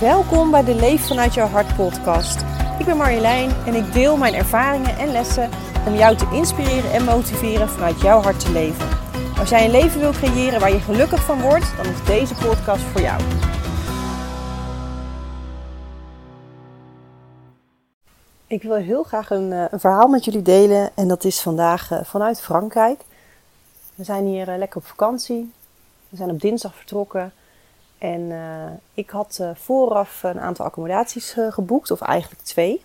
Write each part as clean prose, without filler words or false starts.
Welkom bij de Leef Vanuit Jouw Hart podcast. Ik ben Marjolein en ik deel mijn ervaringen en lessen om jou te inspireren en motiveren vanuit jouw hart te leven. Als jij een leven wil creëren waar je gelukkig van wordt, dan is deze podcast voor jou. Ik wil heel graag een verhaal met jullie delen en dat is vandaag vanuit Frankrijk. We zijn hier lekker op vakantie. We zijn op dinsdag vertrokken. En ik had vooraf een aantal accommodaties geboekt, of eigenlijk 2.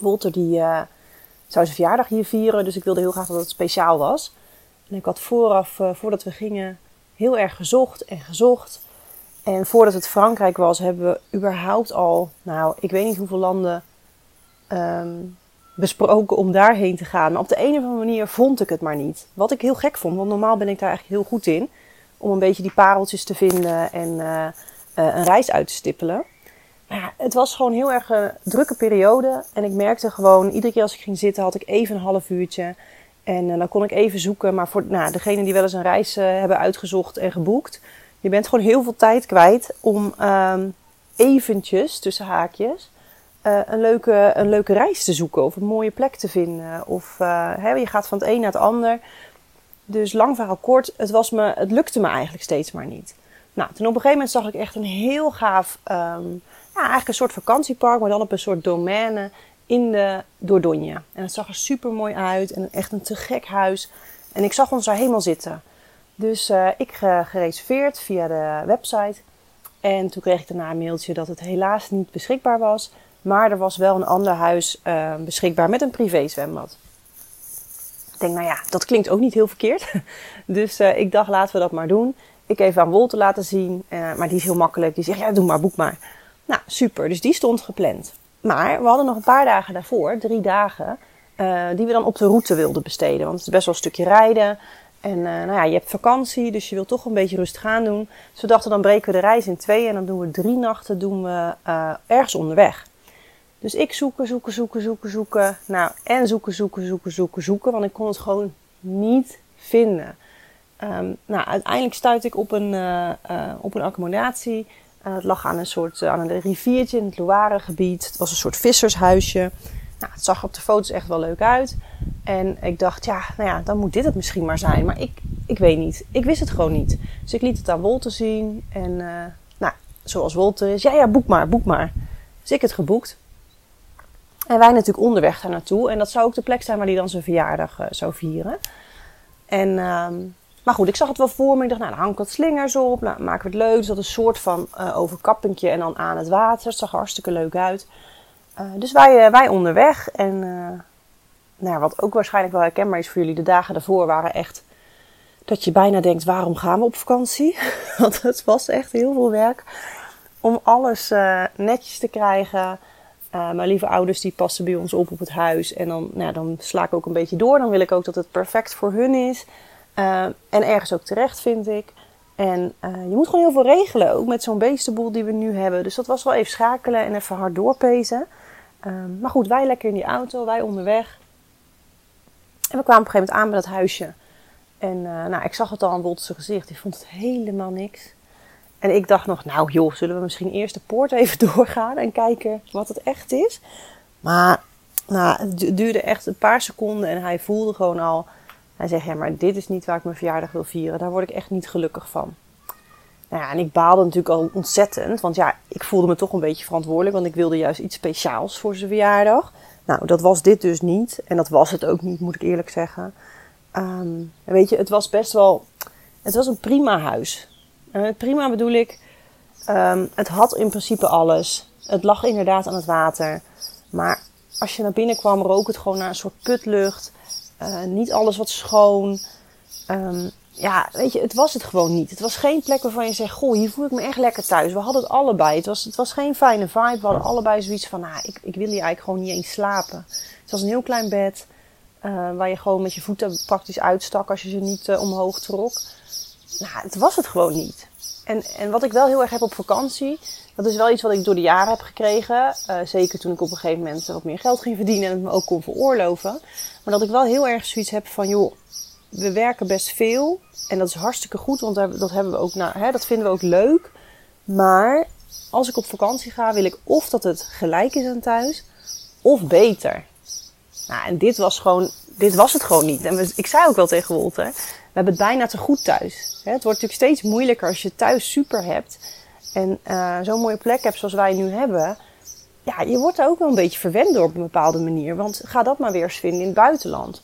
Walter die zou zijn verjaardag hier vieren, dus ik wilde heel graag dat het speciaal was. En ik had vooraf, voordat we gingen, heel erg gezocht. En voordat het Frankrijk was, hebben we überhaupt al, ik weet niet hoeveel landen besproken om daarheen te gaan. Maar op de een of andere manier vond ik het maar niet. Wat ik heel gek vond, want normaal ben ik daar eigenlijk heel goed in. Om een beetje die pareltjes te vinden en een reis uit te stippelen. Maar ja, het was gewoon heel erg een drukke periode. En ik merkte gewoon, iedere keer als ik ging zitten had ik even een half uurtje. En dan kon ik even zoeken. Maar voor degenen die wel eens een reis hebben uitgezocht en geboekt. Je bent gewoon heel veel tijd kwijt om eventjes, tussen haakjes, een leuke reis te zoeken. Of een mooie plek te vinden. Of je gaat van het een naar het ander. Dus lang verhaal kort, het lukte me eigenlijk steeds maar niet. Toen op een gegeven moment zag ik echt een heel gaaf, eigenlijk een soort vakantiepark, maar dan op een soort domaine in de Dordogne. En het zag er super mooi uit en echt een te gek huis. En ik zag ons daar helemaal zitten. Dus ik gereserveerd via de website. En toen kreeg ik daarna een mailtje dat het helaas niet beschikbaar was. Maar er was wel een ander huis beschikbaar met een privézwembad. Ik denk, dat klinkt ook niet heel verkeerd. Dus ik dacht, laten we dat maar doen. Ik even aan Wolter laten zien. Maar die is heel makkelijk. Die zegt, doe maar, boek maar. Super. Dus die stond gepland. Maar we hadden nog een paar dagen daarvoor, 3 dagen... die we dan op de route wilden besteden. Want het is best wel een stukje rijden. En je hebt vakantie, dus je wilt toch een beetje rustig aan doen. Dus we dachten, dan breken we de reis in 2... en dan doen we 3 nachten ergens onderweg. Dus ik zoeken. En zoeken. Want ik kon het gewoon niet vinden. Uiteindelijk stuitte ik op een accommodatie. Het lag aan een riviertje in het Loire gebied. Het was een soort vissershuisje. Het zag op de foto's echt wel leuk uit. En ik dacht, dan moet dit het misschien maar zijn. Maar ik weet niet. Ik wist het gewoon niet. Dus ik liet het aan Wolter zien. En zoals Wolter is, boek maar. Dus ik het geboekt. En wij natuurlijk onderweg daar naartoe. En dat zou ook de plek zijn waar hij dan zijn verjaardag zou vieren. En, maar goed, ik zag het wel voor me. Ik dacht, dan hang ik wat slingers op. Maken we het leuk. Dus dat is een soort van overkappentje en dan aan het water. Het zag er hartstikke leuk uit. Dus wij onderweg. En wat ook waarschijnlijk wel herkenbaar is voor jullie. De dagen daarvoor waren echt dat je bijna denkt, waarom gaan we op vakantie? Want het was echt heel veel werk om alles netjes te krijgen. Mijn lieve ouders die passen bij ons op het huis. En dan sla ik ook een beetje door. Dan wil ik ook dat het perfect voor hun is. En ergens ook terecht, vind ik. En je moet gewoon heel veel regelen. Ook met zo'n beestenboel die we nu hebben. Dus dat was wel even schakelen en even hard doorpezen. Maar goed, wij lekker in die auto. Wij onderweg. En we kwamen op een gegeven moment aan bij dat huisje. En ik zag het al aan Wolters gezicht. Die vond het helemaal niks. En ik dacht nog, zullen we misschien eerst de poort even doorgaan en kijken wat het echt is? Maar het duurde echt een paar seconden en hij voelde gewoon al. Hij zegt, maar dit is niet waar ik mijn verjaardag wil vieren. Daar word ik echt niet gelukkig van. En ik baalde natuurlijk al ontzettend. Want ik voelde me toch een beetje verantwoordelijk. Want ik wilde juist iets speciaals voor zijn verjaardag. Dat was dit dus niet. En dat was het ook niet, moet ik eerlijk zeggen. Het was best wel. Het was een prima huis. Prima bedoel ik, het had in principe alles. Het lag inderdaad aan het water. Maar als je naar binnen kwam, rook het gewoon naar een soort putlucht. Niet alles wat schoon. Het was het gewoon niet. Het was geen plek waarvan je zegt, goh, hier voel ik me echt lekker thuis. We hadden het allebei. Het was geen fijne vibe. We hadden allebei zoiets van, ik wil hier eigenlijk gewoon niet eens slapen. Het was een heel klein bed, waar je gewoon met je voeten praktisch uitstak als je ze niet omhoog trok. Het was het gewoon niet. En wat ik wel heel erg heb op vakantie, dat is wel iets wat ik door de jaren heb gekregen. Zeker toen ik op een gegeven moment wat meer geld ging verdienen en het me ook kon veroorloven. Maar dat ik wel heel erg zoiets heb van, we werken best veel. En dat is hartstikke goed, want dat vinden we ook leuk. Maar als ik op vakantie ga, wil ik of dat het gelijk is aan thuis, of beter. Nou, en dit was het gewoon niet. En ik zei ook wel tegen Walter, we hebben het bijna te goed thuis. Het wordt natuurlijk steeds moeilijker als je thuis super hebt. En zo'n mooie plek hebt zoals wij nu hebben. Ja, je wordt er ook wel een beetje verwend door op een bepaalde manier. Want ga dat maar weer eens vinden in het buitenland.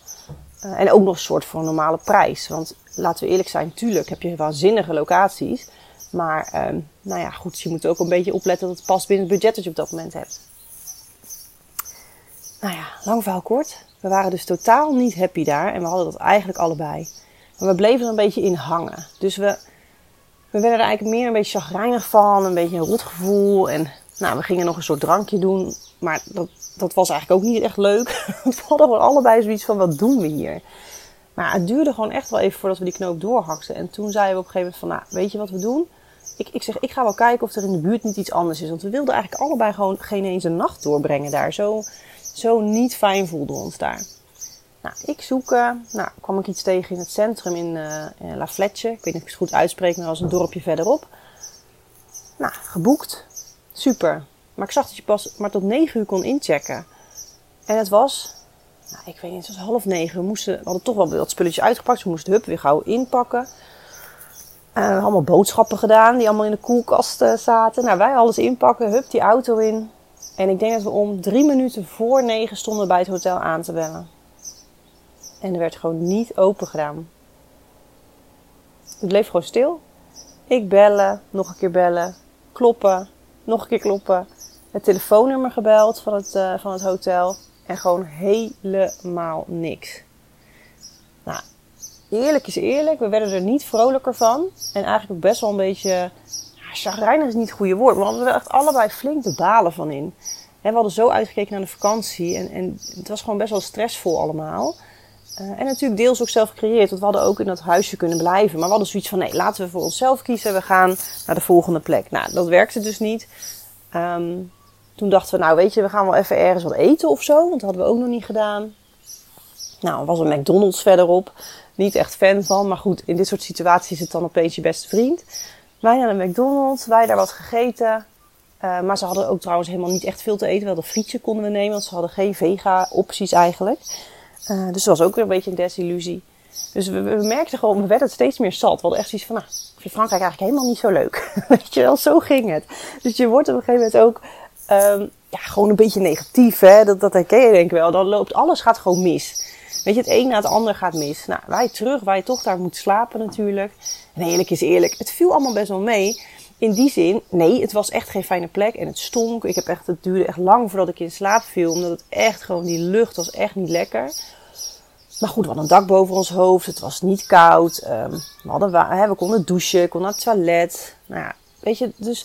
En ook nog een soort van normale prijs. Want laten we eerlijk zijn, tuurlijk heb je waanzinnige locaties. Maar nou ja, goed, je moet ook een beetje opletten dat het past binnen het budget dat je op dat moment hebt. Nou ja, lang verhaal kort. We waren dus totaal niet happy daar. En we hadden dat eigenlijk allebei. Maar we bleven er een beetje in hangen. Dus we werden er eigenlijk meer een beetje chagrijnig van. Een beetje een rot gevoel. En nou, we gingen nog een soort drankje doen. Maar dat was eigenlijk ook niet echt leuk. We hadden gewoon allebei zoiets van, wat doen we hier? Maar het duurde gewoon echt wel even voordat we die knoop doorhakten. En toen zeiden we op een gegeven moment van, nou, weet je wat we doen? Ik ga wel kijken of er in de buurt niet iets anders is. Want we wilden eigenlijk allebei gewoon geen eens een nacht doorbrengen daar. Zo niet fijn voelde ons daar. Nou, ik zoeken. Nou, kwam ik iets tegen in het centrum in La Flèche. Ik weet niet of ik het goed uitspreek, maar dat was een dorpje verderop. Nou, geboekt. Super. Maar ik zag dat je pas maar tot 9 uur kon inchecken. En het was, nou, ik weet niet, het was 9:30. We hadden toch wel wat spulletjes uitgepakt. Dus we moesten weer gauw inpakken. We hebben allemaal boodschappen gedaan die allemaal in de koelkast zaten. Nou, wij alles inpakken. Die auto in. En ik denk dat we om 3 minuten voor 9 stonden bij het hotel aan te bellen. En er werd gewoon niet open gedaan. Het bleef gewoon stil. Ik bellen, nog een keer bellen, kloppen, nog een keer kloppen. Het telefoonnummer gebeld van het hotel. En gewoon helemaal niks. Nou, eerlijk is eerlijk. We werden er niet vrolijker van. En eigenlijk ook best wel een beetje... Chagrijnig is niet het goede woord, want we hadden er echt allebei flink de balen van in. We hadden zo uitgekeken naar de vakantie en het was gewoon best wel stressvol allemaal. En natuurlijk deels ook zelf gecreëerd, want we hadden ook in dat huisje kunnen blijven. Maar we hadden zoiets van, nee, laten we voor onszelf kiezen, we gaan naar de volgende plek. Nou, dat werkte dus niet. Toen dachten we, nou weet je, we gaan wel even ergens wat eten of zo, want dat hadden we ook nog niet gedaan. Nou, er was een McDonald's verderop, niet echt fan van, maar goed, in dit soort situaties is het dan opeens je beste vriend. Wij naar de McDonald's, wij daar wat gegeten. Maar ze hadden ook trouwens helemaal niet echt veel te eten. Wel een frietje konden we nemen, want ze hadden geen vega-opties eigenlijk. Dus dat was ook weer een beetje een desillusie. Dus we merkten gewoon, we werden het steeds meer zat. We hadden echt zoiets van, nou, ik vind Frankrijk eigenlijk helemaal niet zo leuk. Weet je wel, zo ging het. Dus je wordt op een gegeven moment ook gewoon een beetje negatief. Hè? Dat herken je denk ik wel. Dan loopt alles gaat gewoon mis. Weet je, het een na het ander gaat mis. Nou, wij toch daar moeten slapen natuurlijk. En eerlijk is eerlijk, het viel allemaal best wel mee. In die zin, nee, het was echt geen fijne plek en het stonk. Het duurde echt lang voordat ik in slaap viel. Omdat het echt gewoon, die lucht was echt niet lekker. Maar goed, we hadden een dak boven ons hoofd. Het was niet koud. We konden douchen, konden naar het toilet. Nou ja, weet je, dus...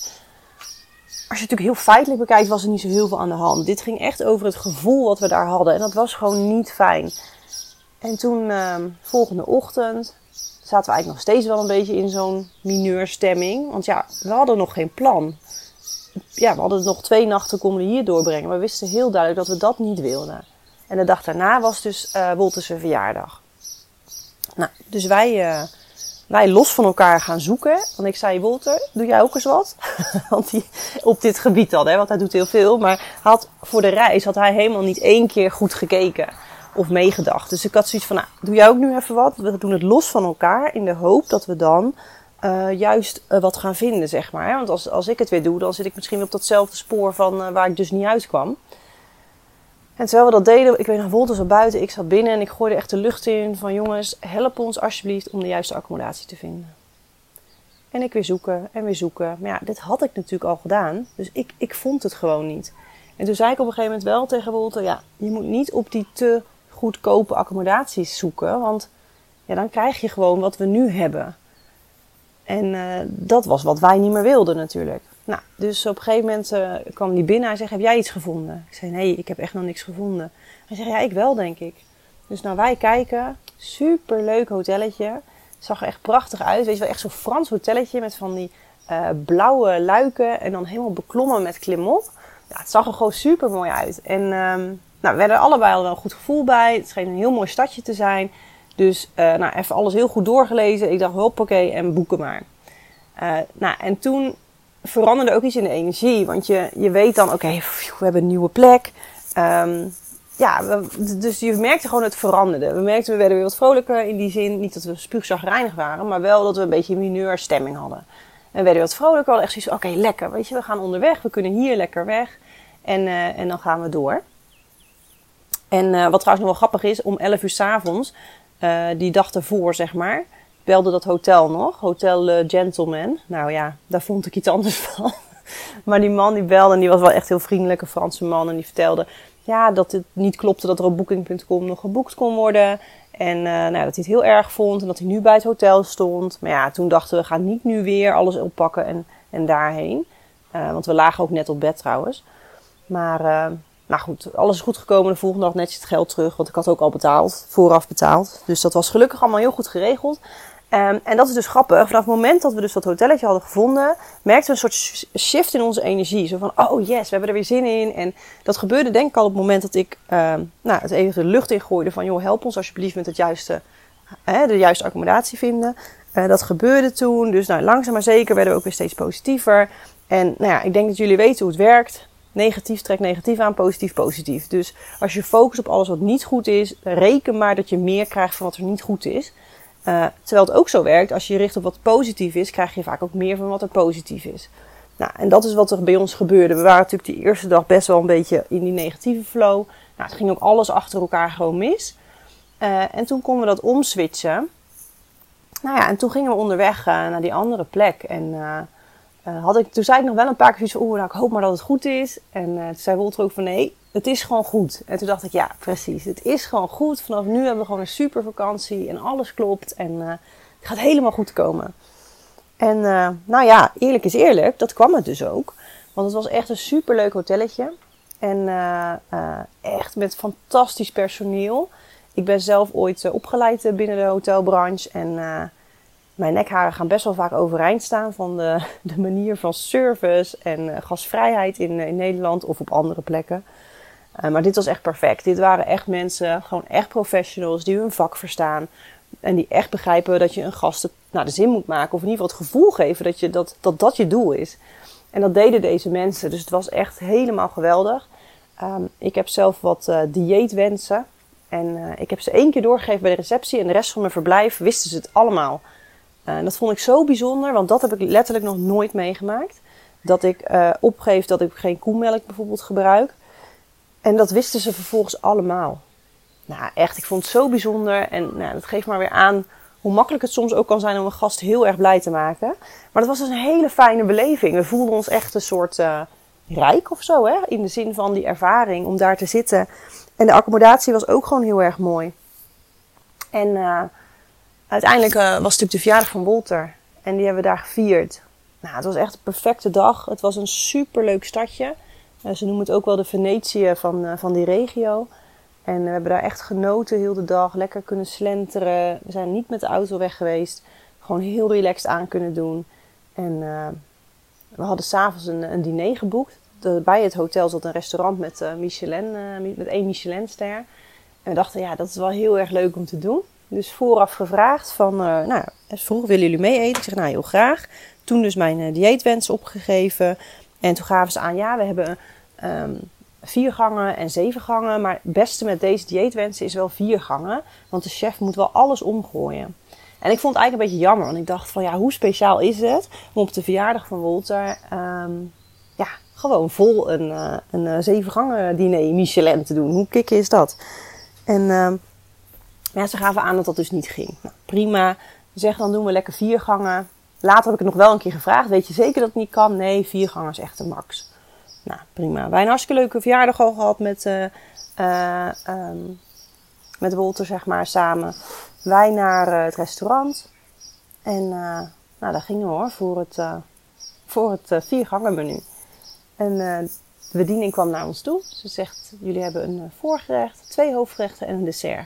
Als je het natuurlijk heel feitelijk bekijkt, was er niet zo heel veel aan de hand. Dit ging echt over het gevoel wat we daar hadden. En dat was gewoon niet fijn. En toen, volgende ochtend, zaten we eigenlijk nog steeds wel een beetje in zo'n mineurstemming. Want ja, we hadden nog geen plan. Ja, we hadden nog 2 nachten konden we hier doorbrengen. Maar we wisten heel duidelijk dat we dat niet wilden. En de dag daarna was dus Wolters' verjaardag. Nou, dus wij los van elkaar gaan zoeken. Want ik zei, Walter, doe jij ook eens wat? Want hij op dit gebied dan, hè, want hij doet heel veel. Maar voor de reis had hij helemaal niet 1 keer goed gekeken of meegedacht. Dus ik had zoiets van, nou, doe jij ook nu even wat? We doen het los van elkaar in de hoop dat we dan juist wat gaan vinden, zeg maar. Want als ik het weer doe, dan zit ik misschien op datzelfde spoor van waar ik dus niet uitkwam. En terwijl we dat deden, ik weet nog, Wolter zat buiten, ik zat binnen en ik gooide echt de lucht in van jongens, help ons alsjeblieft om de juiste accommodatie te vinden. En ik weer zoeken. Maar ja, dit had ik natuurlijk al gedaan, dus ik vond het gewoon niet. En toen zei ik op een gegeven moment wel tegen Wolter, ja, je moet niet op die te goedkope accommodaties zoeken, want ja, dan krijg je gewoon wat we nu hebben. En dat was wat wij niet meer wilden natuurlijk. Nou, dus op een gegeven moment kwam hij binnen. Hij zegt, heb jij iets gevonden? Ik zei, nee, ik heb echt nog niks gevonden. Hij zegt, ja, ik wel, denk ik. Dus nou, wij kijken. Superleuk hotelletje. Zag er echt prachtig uit. Weet je wel, echt zo'n Frans hotelletje met van die blauwe luiken. En dan helemaal beklommen met klimop. Ja, het zag er gewoon super mooi uit. En we werden er allebei al wel een goed gevoel bij. Het scheen een heel mooi stadje te zijn. Dus even alles heel goed doorgelezen. Ik dacht, hoppakee, en boeken maar. En toen... veranderde ook iets in de energie. Want je weet dan, oké, we hebben een nieuwe plek. Dus je merkte gewoon het veranderde. We werden weer wat vrolijker in die zin. Niet dat we spuugzagrijnig waren, maar wel dat we een beetje mineurstemming hadden. En we werden wat vrolijker, hadden echt zoiets van, oké, lekker. Weet je, we gaan onderweg, we kunnen hier lekker weg. En dan gaan we door. En wat trouwens nog wel grappig is, om 11 uur 's avonds, die dag ervoor, zeg maar, belde dat hotel nog. Hotel Le Gentleman. Nou ja, daar vond ik iets anders van. Maar die man die belde, en die was wel echt heel vriendelijk, een Franse man. En die vertelde dat het niet klopte dat er op Booking.com nog geboekt kon worden. En dat hij het heel erg vond en dat hij nu bij het hotel stond. Maar ja, toen dachten we, we gaan niet nu weer alles oppakken en daarheen. Want we lagen ook net op bed trouwens. Maar goed, alles is goed gekomen. De volgende dag netjes het geld terug, want ik had ook al betaald, vooraf betaald. Dus dat was gelukkig allemaal heel goed geregeld. En dat is dus grappig. Vanaf het moment dat we dus dat hotelletje hadden gevonden, merkten we een soort shift in onze energie. Zo van, oh yes, we hebben er weer zin in. En dat gebeurde denk ik al op het moment dat ik het even de lucht ingooide van, joh, help ons alsjeblieft met het juiste, de juiste accommodatie vinden. Dat gebeurde toen. Dus langzaam maar zeker werden we ook weer steeds positiever. En ik denk dat jullie weten hoe het werkt. Negatief trekt negatief aan, positief positief. Dus als je focust op alles wat niet goed is, reken maar dat je meer krijgt van wat er niet goed is. Terwijl het ook zo werkt, als je je richt op wat positief is, krijg je vaak ook meer van wat er positief is. Nou, en dat is wat er bij ons gebeurde. We waren natuurlijk die eerste dag best wel een beetje in die negatieve flow. Nou, het ging ook alles achter elkaar gewoon mis. En toen konden we dat omswitchen. En toen gingen we onderweg naar die andere plek. Toen zei ik nog wel een paar keer zoiets van, ik hoop maar dat het goed is. En toen zei Wolter ook van, nee, het is gewoon goed. En toen dacht ik, ja, precies, het is gewoon goed. Vanaf nu hebben we gewoon een super vakantie en alles klopt. En het gaat helemaal goed komen. En eerlijk is eerlijk, dat kwam het dus ook. Want het was echt een superleuk hotelletje. En echt met fantastisch personeel. Ik ben zelf ooit opgeleid binnen de hotelbranche en mijn nekharen gaan best wel vaak overeind staan van de manier van service en gastvrijheid in Nederland of op andere plekken. Maar dit was echt perfect. Dit waren echt mensen, gewoon echt professionals die hun vak verstaan. En die echt begrijpen dat je een gast naar de zin moet maken. Of in ieder geval het gevoel geven dat dat je doel is. En dat deden deze mensen. Dus het was echt helemaal geweldig. Ik heb zelf wat dieetwensen. En ik heb ze 1 keer doorgegeven bij de receptie. En de rest van mijn verblijf wisten ze het allemaal. Dat vond ik zo bijzonder, want dat heb ik letterlijk nog nooit meegemaakt. Dat ik opgeef dat ik geen koemelk bijvoorbeeld gebruik. En dat wisten ze vervolgens allemaal. Nou echt, ik vond het zo bijzonder. En dat geeft maar weer aan hoe makkelijk het soms ook kan zijn om een gast heel erg blij te maken. Maar dat was dus een hele fijne beleving. We voelden ons echt een soort rijk of zo, hè? In de zin van die ervaring om daar te zitten. En de accommodatie was ook gewoon heel erg mooi. En uiteindelijk was het natuurlijk de verjaardag van Walter. En die hebben we daar gevierd. Nou, het was echt een perfecte dag. Het was een superleuk stadje. Ze noemen het ook wel de Venetië van die regio. En we hebben daar echt genoten heel de dag. Lekker kunnen slenteren. We zijn niet met de auto weg geweest. Gewoon heel relaxed aan kunnen doen. En we hadden s'avonds een diner geboekt. Bij het hotel zat een restaurant met met 1 Michelinster. En we dachten, ja, dat is wel heel erg leuk om te doen. Dus vooraf gevraagd van, vroeg, willen jullie mee eten? Ik zeg, heel graag. Toen dus mijn dieetwens opgegeven. En toen gaven ze aan, we hebben 4 gangen en 7 gangen. Maar het beste met deze dieetwensen is wel 4 gangen. Want de chef moet wel alles omgooien. En ik vond het eigenlijk een beetje jammer. Want ik dacht van, hoe speciaal is het om op de verjaardag van Walter gewoon vol een 7 gangen diner Michelin te doen. Hoe kicken is dat? En ze gaven aan dat dat dus niet ging. Nou, prima. Ze zeggen, dan doen we lekker 4 gangen. Later heb ik het nog wel een keer gevraagd. Weet je zeker dat het niet kan? Nee, 4 gangen is echt de max. Nou, prima. Wij een hartstikke leuke verjaardag al gehad met Wolter, zeg maar, samen. Wij naar het restaurant. En daar gingen we voor het 4 gangen menu. En de bediening kwam naar ons toe. Ze zegt, jullie hebben een voorgerecht, 2 hoofdgerechten en een dessert.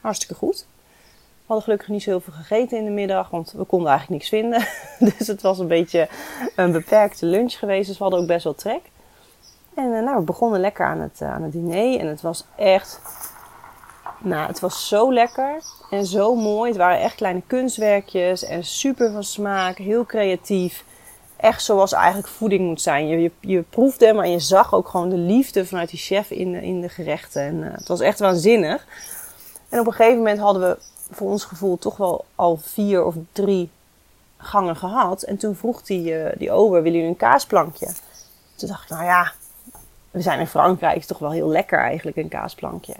Hartstikke goed. We hadden gelukkig niet zo heel veel gegeten in de middag, want we konden eigenlijk niks vinden. Dus het was een beetje een beperkte lunch geweest, dus we hadden ook best wel trek. En we begonnen lekker aan het diner en het was echt... het was zo lekker en zo mooi. Het waren echt kleine kunstwerkjes en super van smaak, heel creatief. echt zoals eigenlijk voeding moet zijn. Je proefde hem en je zag ook gewoon de liefde vanuit die chef in de gerechten. En het was echt waanzinnig. En op een gegeven moment hadden we voor ons gevoel toch wel al 4 of 3 gangen gehad. En toen vroeg die ober, willen jullie een kaasplankje? Toen dacht ik, nou ja, we zijn in Frankrijk, is toch wel heel lekker eigenlijk een kaasplankje.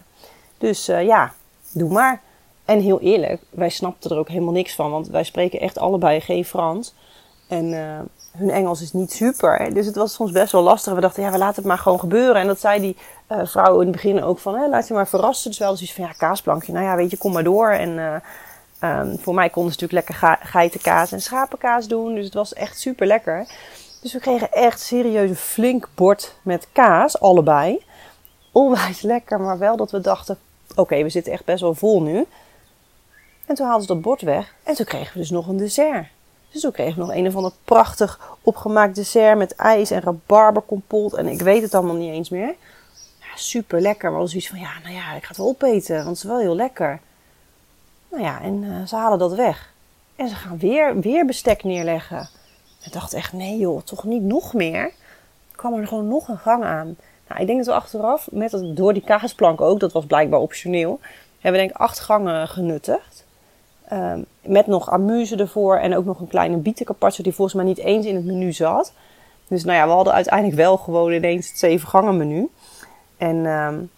Dus ja, doe maar. En heel eerlijk, wij snapten er ook helemaal niks van, want wij spreken echt allebei geen Frans. En hun Engels is niet super, hè? Dus het was soms best wel lastig. We dachten, ja, we laten het maar gewoon gebeuren. En dat zei die vrouw in het begin ook van, hè, laat je maar verrassen. Dus wel eens iets van, ja, kaasplankje, nou ja, weet je, kom maar door. En voor mij konden ze natuurlijk lekker geitenkaas en schapenkaas doen. Dus het was echt super lekker. Dus we kregen echt serieus een flink bord met kaas, allebei. Onwijs lekker, maar wel dat we dachten, oké, we zitten echt best wel vol nu. En toen haalden ze dat bord weg en toen kregen we dus nog een dessert. Dus toen kregen we nog een of ander prachtig opgemaakt dessert met ijs en rabarberkompot. En ik weet het allemaal niet eens meer. Ja, super lekker. Maar we hadden zoiets van, ja, nou ja, ik ga het wel opeten, want het is wel heel lekker. Nou ja, en ze halen dat weg. En ze gaan weer bestek neerleggen. Ik dacht echt, nee joh, toch niet nog meer. Er kwam er gewoon nog een gang aan. Nou, ik denk dat we achteraf, door die kaasplank ook, dat was blijkbaar optioneel, hebben we denk ik 8 gangen genuttigd. Met nog amuse ervoor en ook nog een kleine bietencarpaccio die volgens mij niet eens in het menu zat. Dus nou ja, we hadden uiteindelijk wel gewoon ineens het 7 gangen menu. En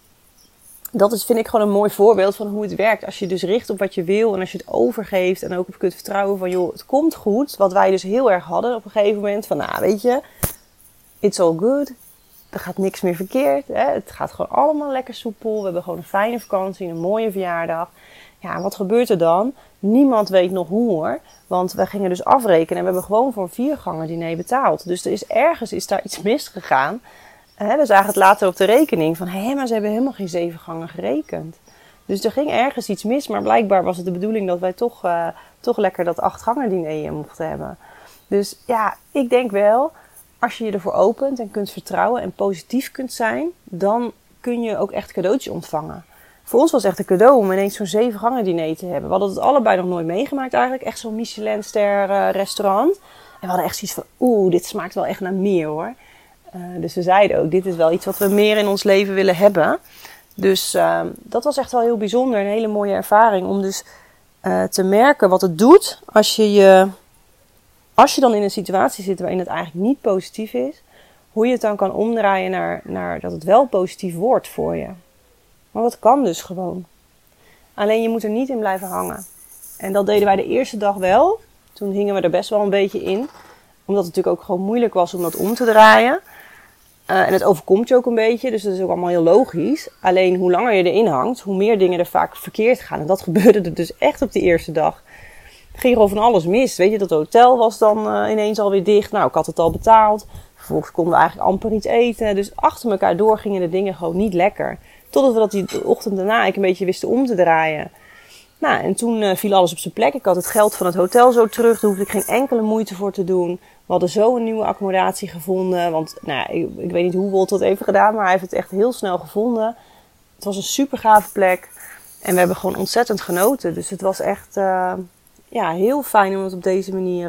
dat is, vind ik, gewoon een mooi voorbeeld van hoe het werkt. Als je dus richt op wat je wil en als je het overgeeft en ook op kunt vertrouwen van, joh, het komt goed. Wat wij dus heel erg hadden op een gegeven moment van, nou weet je, it's all good. Er gaat niks meer verkeerd. Hè? Het gaat gewoon allemaal lekker soepel. We hebben gewoon een fijne vakantie, een mooie verjaardag. Ja, wat gebeurt er dan? Niemand weet nog hoe, hoor. Want we gingen dus afrekenen en we hebben gewoon voor een 4-gangen diner betaald. Dus ergens is daar iets misgegaan. We zagen het later op de rekening van, hé, maar ze hebben helemaal geen 7 gangen gerekend. Dus er ging ergens iets mis, maar blijkbaar was het de bedoeling dat wij toch lekker dat 8-gangen diner mochten hebben. Dus ja, ik denk wel, als je je ervoor opent en kunt vertrouwen en positief kunt zijn, dan kun je ook echt cadeautjes ontvangen. Voor ons was het echt een cadeau om ineens zo'n 7-gangen diner te hebben. We hadden het allebei nog nooit meegemaakt eigenlijk, echt zo'n Michelin-ster restaurant. En we hadden echt zoiets van, dit smaakt wel echt naar meer, hoor. Dus we zeiden ook, dit is wel iets wat we meer in ons leven willen hebben. Dus dat was echt wel heel bijzonder, een hele mooie ervaring. Om dus te merken wat het doet als je dan in een situatie zit waarin het eigenlijk niet positief is. Hoe je het dan kan omdraaien naar dat het wel positief wordt voor je. Maar dat kan dus gewoon. Alleen je moet er niet in blijven hangen. En dat deden wij de eerste dag wel. Toen hingen we er best wel een beetje in. Omdat het natuurlijk ook gewoon moeilijk was om dat om te draaien. En het overkomt je ook een beetje. Dus dat is ook allemaal heel logisch. Alleen hoe langer je erin hangt, hoe meer dingen er vaak verkeerd gaan. En dat gebeurde er dus echt op die eerste dag. Het ging gewoon van alles mis. Weet je, dat hotel was dan ineens alweer dicht. Nou, ik had het al betaald. Vervolgens konden we eigenlijk amper iets eten. Dus achter elkaar door gingen de dingen gewoon niet lekker. Totdat we dat die ochtend daarna een beetje wisten om te draaien. Nou, en toen viel alles op zijn plek. Ik had het geld van het hotel zo terug. Daar hoefde ik geen enkele moeite voor te doen. We hadden zo een nieuwe accommodatie gevonden. Want nou, ik weet niet hoe Walter dat heeft gedaan, maar hij heeft het echt heel snel gevonden. Het was een super gave plek. En we hebben gewoon ontzettend genoten. Dus het was echt heel fijn om het op deze manier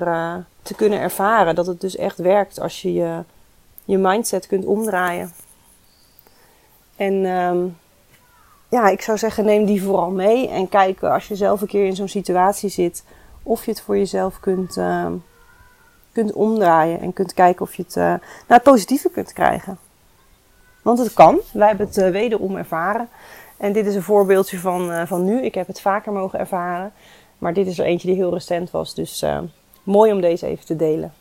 te kunnen ervaren. Dat het dus echt werkt als je je mindset kunt omdraaien. En ik zou zeggen, neem die vooral mee. En kijk, als je zelf een keer in zo'n situatie zit, of je het voor jezelf kunt omdraaien en kunt kijken of je het naar het positieve kunt krijgen. Want het kan. Wij hebben het wederom ervaren. En dit is een voorbeeldje van nu. Ik heb het vaker mogen ervaren. Maar dit is er eentje die heel recent was. Dus mooi om deze even te delen.